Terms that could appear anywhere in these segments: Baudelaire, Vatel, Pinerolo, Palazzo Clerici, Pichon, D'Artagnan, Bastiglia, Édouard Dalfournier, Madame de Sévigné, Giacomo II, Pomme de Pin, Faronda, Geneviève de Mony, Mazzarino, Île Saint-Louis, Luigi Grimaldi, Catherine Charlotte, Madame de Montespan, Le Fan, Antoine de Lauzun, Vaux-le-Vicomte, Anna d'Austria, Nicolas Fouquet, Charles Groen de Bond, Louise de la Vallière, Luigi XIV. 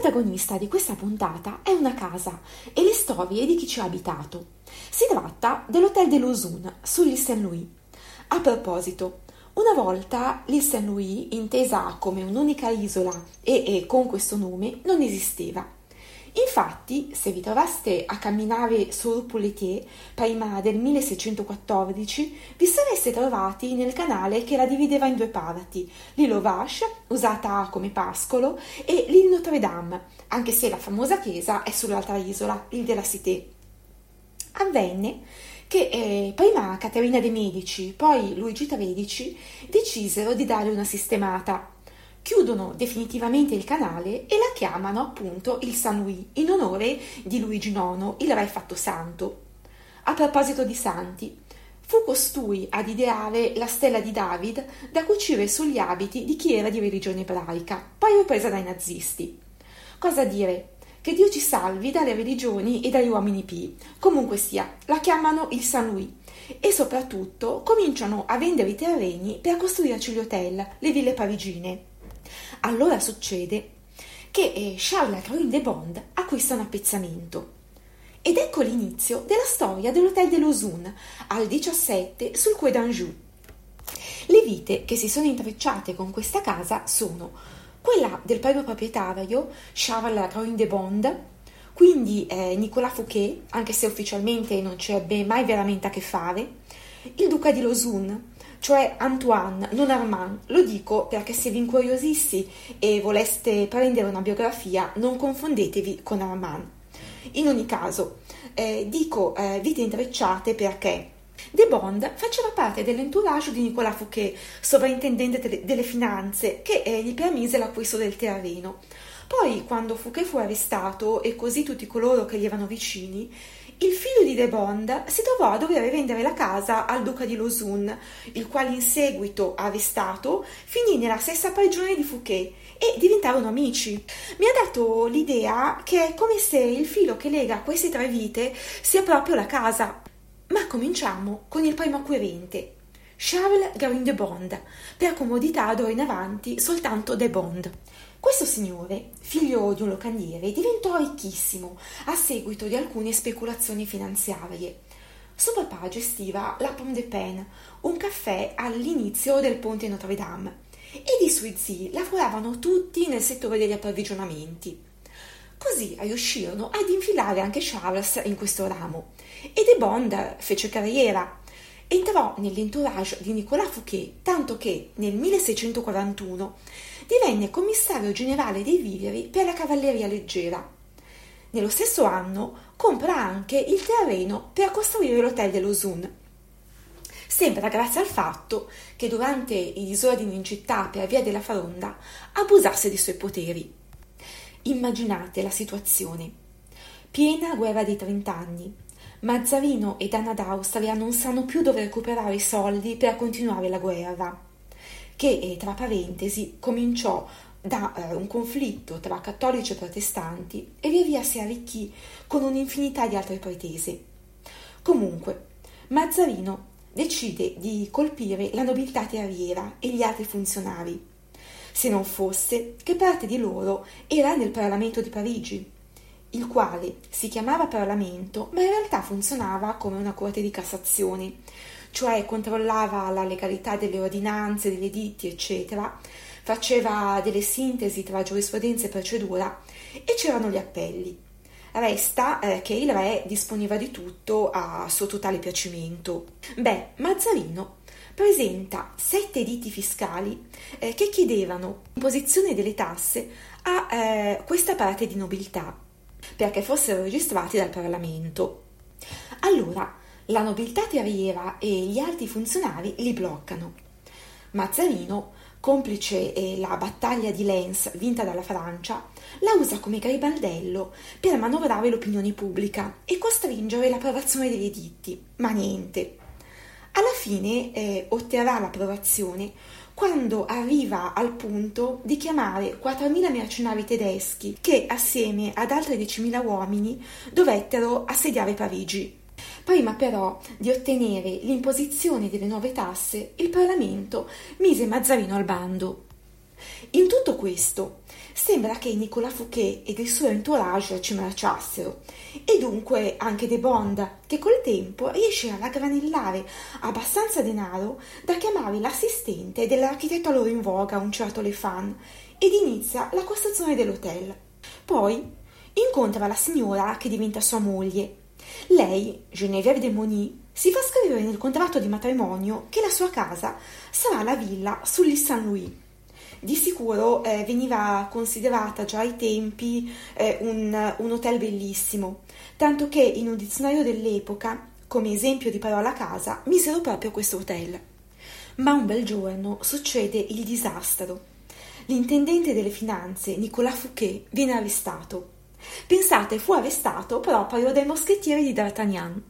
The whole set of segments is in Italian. protagonista di questa puntata è una casa e le storie di chi ci ha abitato. Si tratta dell'Hotel de Lauzun sull'Île Saint-Louis. A proposito, una volta l'Île Saint-Louis, intesa come un'unica isola e con questo nome, non esisteva. Infatti, se vi trovaste a camminare su Rue Pouletier prima del 1614, vi sareste trovati nel canale che la divideva in due parti, l'Île aux Vaches, usata come pascolo, e l'Île Notre-Dame, anche se la famosa chiesa è sull'altra isola, l'Île de la Cité. Avvenne che prima Caterina de' Medici, poi Luigi XIII, decisero di dare una sistemata. Chiudono definitivamente il canale e la chiamano appunto il Saint-Louis, in onore di Luigi IX, il re fatto santo. A proposito di santi, fu costui ad ideare la stella di David da cucire sugli abiti di chi era di religione ebraica, poi ripresa dai nazisti. Cosa dire? Che Dio ci salvi dalle religioni e dagli uomini pii. Comunque sia, la chiamano il Saint-Louis e soprattutto cominciano a vendere i terreni per costruirci gli hotel, le ville parigine. Allora succede che Charles Groen de Bond acquista un appezzamento. Ed ecco l'inizio della storia dell'Hotel de Lauzun, al 17 sul Quai d'Anjou. Le vite che si sono intrecciate con questa casa sono quella del primo proprietario, Charles Groen de Bond, quindi Nicolas Fouquet, anche se ufficialmente non ci ebbe mai veramente a che fare, il duca di Lauzun, cioè Antoine, non Armand. Lo dico perché se vi incuriosissi e voleste prendere una biografia, non confondetevi con Armand. In ogni caso, dico vite intrecciate perché de Bond faceva parte dell'entourage di Nicolas Fouquet, sovrintendente delle finanze, che gli permise l'acquisto del terreno. Poi, quando Fouquet fu arrestato, e così tutti coloro che gli erano vicini, il figlio di de Bond si trovò a dover vendere la casa al duca di Lauzun, il quale in seguito, arrestato, finì nella stessa prigione di Fouquet e diventarono amici. Mi ha dato l'idea che è come se il filo che lega queste tre vite sia proprio la casa. Ma cominciamo con il primo acquirente, Charles Groen de Bond, per comodità d'ora in avanti soltanto de Bond. Questo signore, figlio di un locandiere, diventò ricchissimo a seguito di alcune speculazioni finanziarie. Suo papà gestiva la Pomme de Pin, un caffè all'inizio del ponte Notre-Dame, ed i suoi zii lavoravano tutti nel settore degli approvvigionamenti. Così riuscirono ad infilare anche Charles in questo ramo, e de Bond fece carriera. Entrò nell'entourage di Nicolas Fouquet, tanto che nel 1641 divenne commissario generale dei viveri per la cavalleria leggera. Nello stesso anno compra anche il terreno per costruire l'Hotel de Lauzun. Sembra grazie al fatto che durante i disordini in città per via della Faronda abusasse dei suoi poteri. Immaginate la situazione. Piena guerra dei 30 anni. Mazzarino e Anna d'Austria non sanno più dove recuperare i soldi per continuare la guerra, che tra parentesi cominciò da un conflitto tra cattolici e protestanti e via via si arricchì con un'infinità di altre pretese. Comunque, Mazzarino decide di colpire la nobiltà terriera e gli altri funzionari, se non fosse che parte di loro era nel Parlamento di Parigi, il quale si chiamava Parlamento ma in realtà funzionava come una corte di Cassazione, cioè controllava la legalità delle ordinanze, degli editti, eccetera, faceva delle sintesi tra giurisprudenza e procedura e c'erano gli appelli. Resta che il re disponeva di tutto a suo totale piacimento. Mazzarino presenta 7 editti fiscali che chiedevano l'imposizione delle tasse a questa parte di nobiltà, perché fossero registrati dal Parlamento. Allora, la nobiltà terriera e gli alti funzionari li bloccano. Mazzarino, complice la battaglia di Lens vinta dalla Francia, la usa come gribaldello per manovrare l'opinione pubblica e costringere l'approvazione degli editti, ma niente. Alla fine otterrà l'approvazione quando arriva al punto di chiamare 4.000 mercenari tedeschi che, assieme ad altri 10.000 uomini, dovettero assediare Parigi. Prima però di ottenere l'imposizione delle nuove tasse, il Parlamento mise Mazzarino al bando. In tutto questo sembra che Nicolas Fouquet ed il suo entourage ci marciassero, e dunque anche De Bond, che col tempo riesce a raggranellare abbastanza denaro da chiamare l'assistente dell'architetto allora in voga, un certo Le Fan, ed inizia la costruzione dell'hotel. Poi incontra la signora che diventa sua moglie. Lei, Geneviève de Mony, si fa scrivere nel contratto di matrimonio che la sua casa sarà la villa sull'Île Saint-Louis. Di sicuro veniva considerata già ai tempi un hotel bellissimo, tanto che in un dizionario dell'epoca, come esempio di parola casa, misero proprio questo hotel. Ma un bel giorno succede il disastro. L'intendente delle finanze, Nicolas Fouquet, viene arrestato. Pensate, fu arrestato proprio dai moschettieri di D'Artagnan.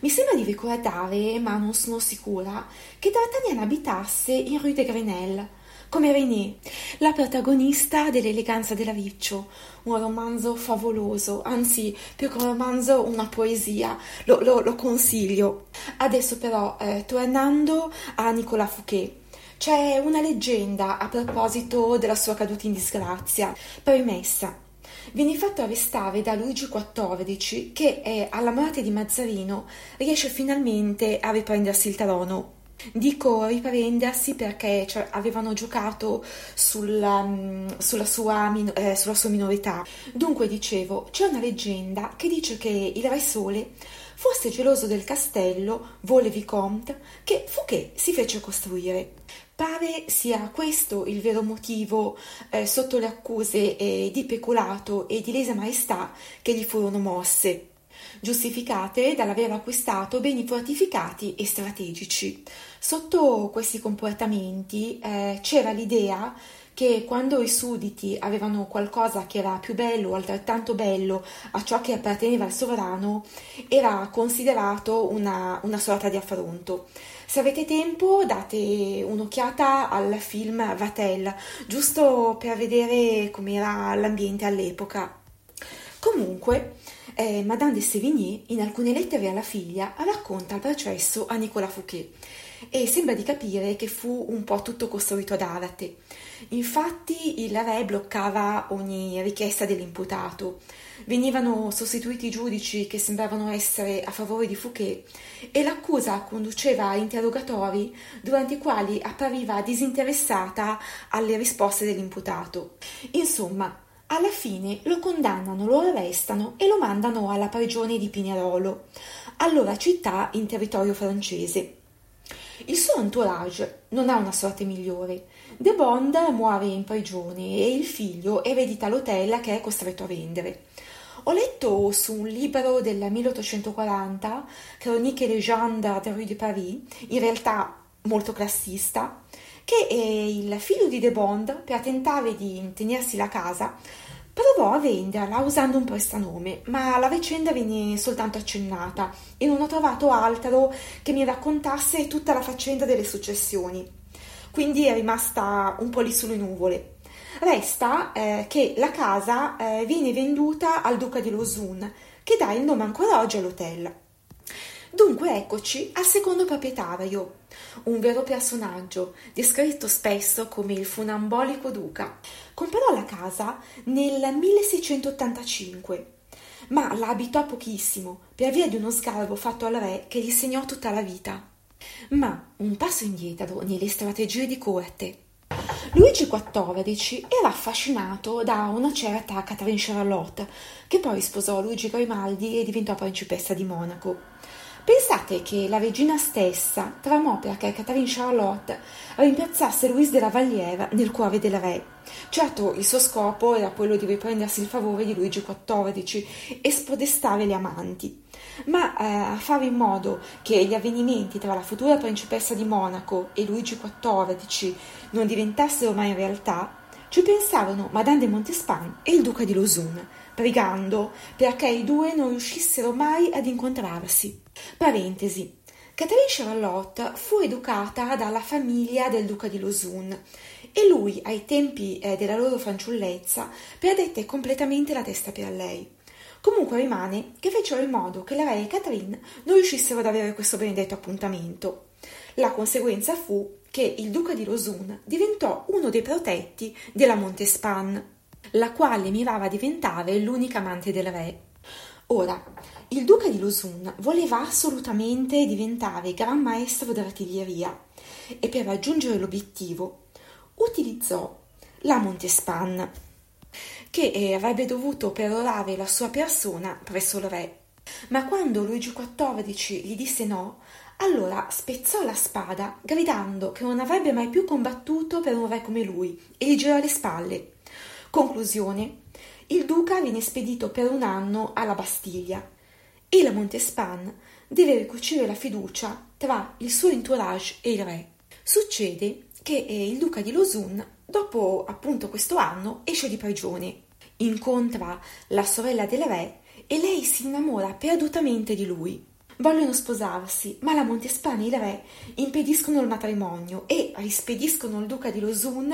Mi sembra di ricordare, ma non sono sicura, che D'Artagnan abitasse in Rue de Grenelle, come Renée, la protagonista dell'Eleganza dell'Ariccio, un romanzo favoloso, anzi, più che un romanzo, una poesia, lo consiglio. Adesso però, tornando a Nicolas Fouquet, c'è una leggenda a proposito della sua caduta in disgrazia. Premessa: viene fatto arrestare da Luigi XIV, che alla morte di Mazzarino riesce finalmente a riprendersi il trono. Dico riprendersi perché avevano giocato sulla sua minorità. Dunque, dicevo, c'è una leggenda che dice che il re Sole fosse geloso del castello Vaux-le-Vicomte che Fouquet si fece costruire. Pare sia questo il vero motivo sotto le accuse di peculato e di lesa maestà che gli furono mosse, giustificate dall'aver acquistato beni fortificati e strategici. Sotto questi comportamenti c'era l'idea che quando i sudditi avevano qualcosa che era più bello o altrettanto bello a ciò che apparteneva al sovrano, era considerato una sorta di affronto. Se avete tempo, date un'occhiata al film Vatel, giusto per vedere com'era l'ambiente all'epoca. Comunque, Madame de Sévigné, in alcune lettere alla figlia, racconta il processo a Nicolas Fouquet, e sembra di capire che fu un po' tutto costruito ad arte. Infatti il re bloccava ogni richiesta dell'imputato, venivano sostituiti i giudici che sembravano essere a favore di Fouquet, e l'accusa conduceva a interrogatori durante i quali appariva disinteressata alle risposte dell'imputato. Insomma, alla fine lo condannano, lo arrestano e lo mandano alla prigione di Pinerolo, allora città in territorio francese. Il suo entourage non ha una sorte migliore. De Bond muore in prigione e il figlio eredita l'hotel che è costretto a vendere. Ho letto su un libro del 1840, Chronique et légende de Rue de Paris, in realtà molto classista, che il figlio di De Bond, per tentare di tenersi la casa, provò a venderla usando un prestanome, ma la vicenda venne soltanto accennata e non ho trovato altro che mi raccontasse tutta la faccenda delle successioni. Quindi è rimasta un po' lì sulle nuvole. Resta che la casa viene venduta al duca di Lauzun, che dà il nome ancora oggi all'hotel. Dunque eccoci al secondo proprietario, un vero personaggio, descritto spesso come il funambolico duca. Comprò la casa nel 1685, ma la abitò pochissimo per via di uno sgarbo fatto al re che gli segnò tutta la vita. Ma un passo indietro nelle strategie di corte. Luigi XIV era affascinato da una certa Catherine Charlotte, che poi sposò Luigi Grimaldi e diventò principessa di Monaco. Pensate che la regina stessa tramò perché Catherine Charlotte rimpiazzasse Louise de la Vallière nel cuore del re. Certo, il suo scopo era quello di riprendersi il favore di Luigi XIV e spodestare le amanti, ma a fare in modo che gli avvenimenti tra la futura principessa di Monaco e Luigi XIV non diventassero mai realtà, ci pensarono Madame de Montespan e il duca di Lauzun, pregando perché i due non riuscissero mai ad incontrarsi. Parentesi: Catherine Charlotte fu educata dalla famiglia del duca di Lauzun e lui, ai tempi della loro fanciullezza, perdette completamente la testa per lei. Comunque rimane che fecero in modo che la re e Catherine non riuscissero ad avere questo benedetto appuntamento. La conseguenza fu che il duca di Lauzun diventò uno dei protetti della Montespan, la quale mirava a diventare l'unica amante del re. Ora, il duca di Lauzun voleva assolutamente diventare gran maestro d'artiglieria e per raggiungere l'obiettivo utilizzò la Montespan, che avrebbe dovuto perorare la sua persona presso il re. Ma quando Luigi XIV gli disse no, allora spezzò la spada gridando che non avrebbe mai più combattuto per un re come lui e gli girò le spalle. Conclusione: il duca viene spedito per un anno alla Bastiglia e la Montespan deve ricucire la fiducia tra il suo entourage e il re. Succede che il duca di Lauzun, dopo appunto questo anno, esce di prigione, incontra la sorella del re e lei si innamora perdutamente di lui. Vogliono sposarsi, ma la Montespan e il re impediscono il matrimonio e rispediscono il duca di Lauzun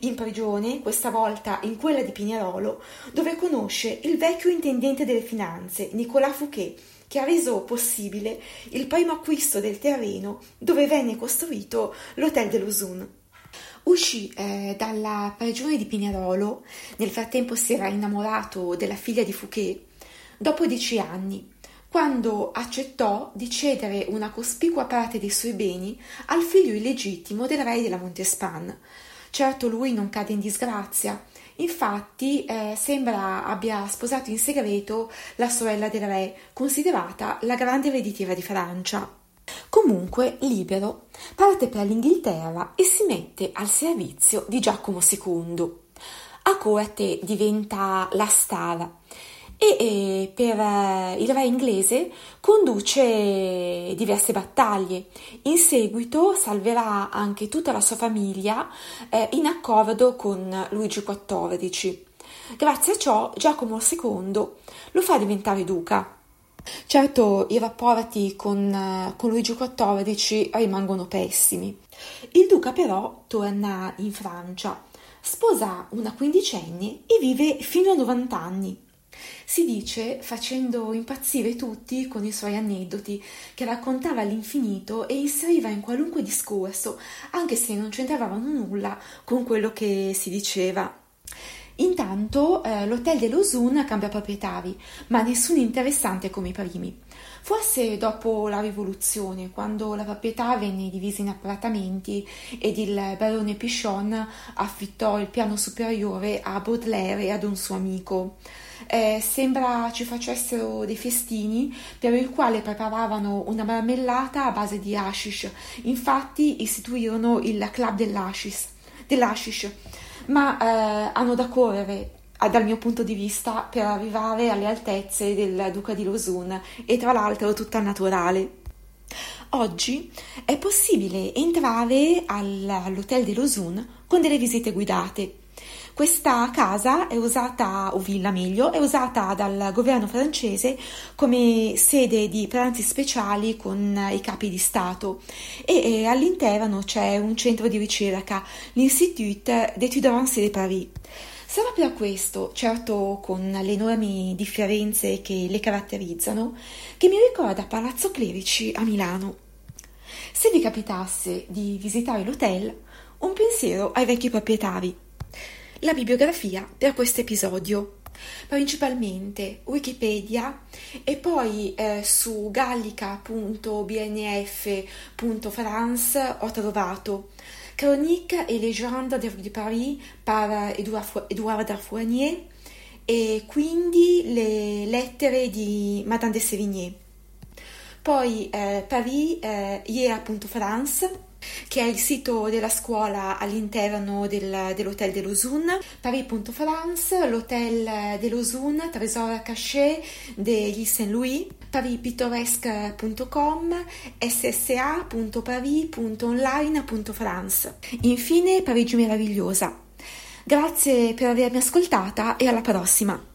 in prigione, questa volta in quella di Pinerolo, dove conosce il vecchio intendente delle finanze, Nicolas Fouquet, che ha reso possibile il primo acquisto del terreno dove venne costruito l'hotel de Lauzun. Uscì dalla prigione di Pinerolo, nel frattempo si era innamorato della figlia di Fouquet, dopo 10 anni, quando accettò di cedere una cospicua parte dei suoi beni al figlio illegittimo del re della Montespan. Certo lui non cade in disgrazia, infatti sembra abbia sposato in segreto la sorella del re, considerata la grande ereditiera di Francia. Comunque, libero, parte per l'Inghilterra e si mette al servizio di Giacomo II. A corte diventa la star e per il re inglese conduce diverse battaglie. In seguito salverà anche tutta la sua famiglia in accordo con Luigi XIV. Grazie a ciò Giacomo II lo fa diventare duca. Certo, i rapporti con Luigi XIV rimangono pessimi. Il duca però torna in Francia, sposa una quindicenne e vive fino a 90 anni. Si dice facendo impazzire tutti con i suoi aneddoti che raccontava all'infinito e inseriva in qualunque discorso, anche se non c'entravano nulla con quello che si diceva. Intanto l'hotel de Lauzun cambia proprietari, ma nessuno interessante come i primi. Forse dopo la rivoluzione, quando la proprietà venne divisa in appartamenti ed il barone Pichon affittò il piano superiore a Baudelaire e ad un suo amico. Sembra ci facessero dei festini per il quale preparavano una marmellata a base di hashish. Infatti istituirono il club dell'hashish. Ma hanno da correre, dal mio punto di vista, per arrivare alle altezze del duca di Lauzun, e tra l'altro tutta naturale. Oggi è possibile entrare all'hotel de Lauzun con delle visite guidate. Questa casa è usata, o villa meglio, è usata dal governo francese come sede di pranzi speciali con i capi di Stato e all'interno c'è un centro di ricerca, l'Institut d'études de Paris. Sarà per questo, certo con le enormi differenze che le caratterizzano, che mi ricorda Palazzo Clerici a Milano. Se vi capitasse di visitare l'hotel, un pensiero ai vecchi proprietari. La bibliografia per questo episodio, principalmente Wikipedia e poi su gallica.bnf.france ho trovato Chronique et légende de Paris par Édouard Dalfournier e quindi le lettere di Madame de Sévigné. Poi Paris hier.france, che è il sito della scuola all'interno dell'hotel de Lauzun, Paris.France, l'hotel de Lauzun, trésor caché degli Saint-Louis, parispittoresque.com, ssa.paris.online.france. Infine Parigi meravigliosa. Grazie per avermi ascoltata e alla prossima!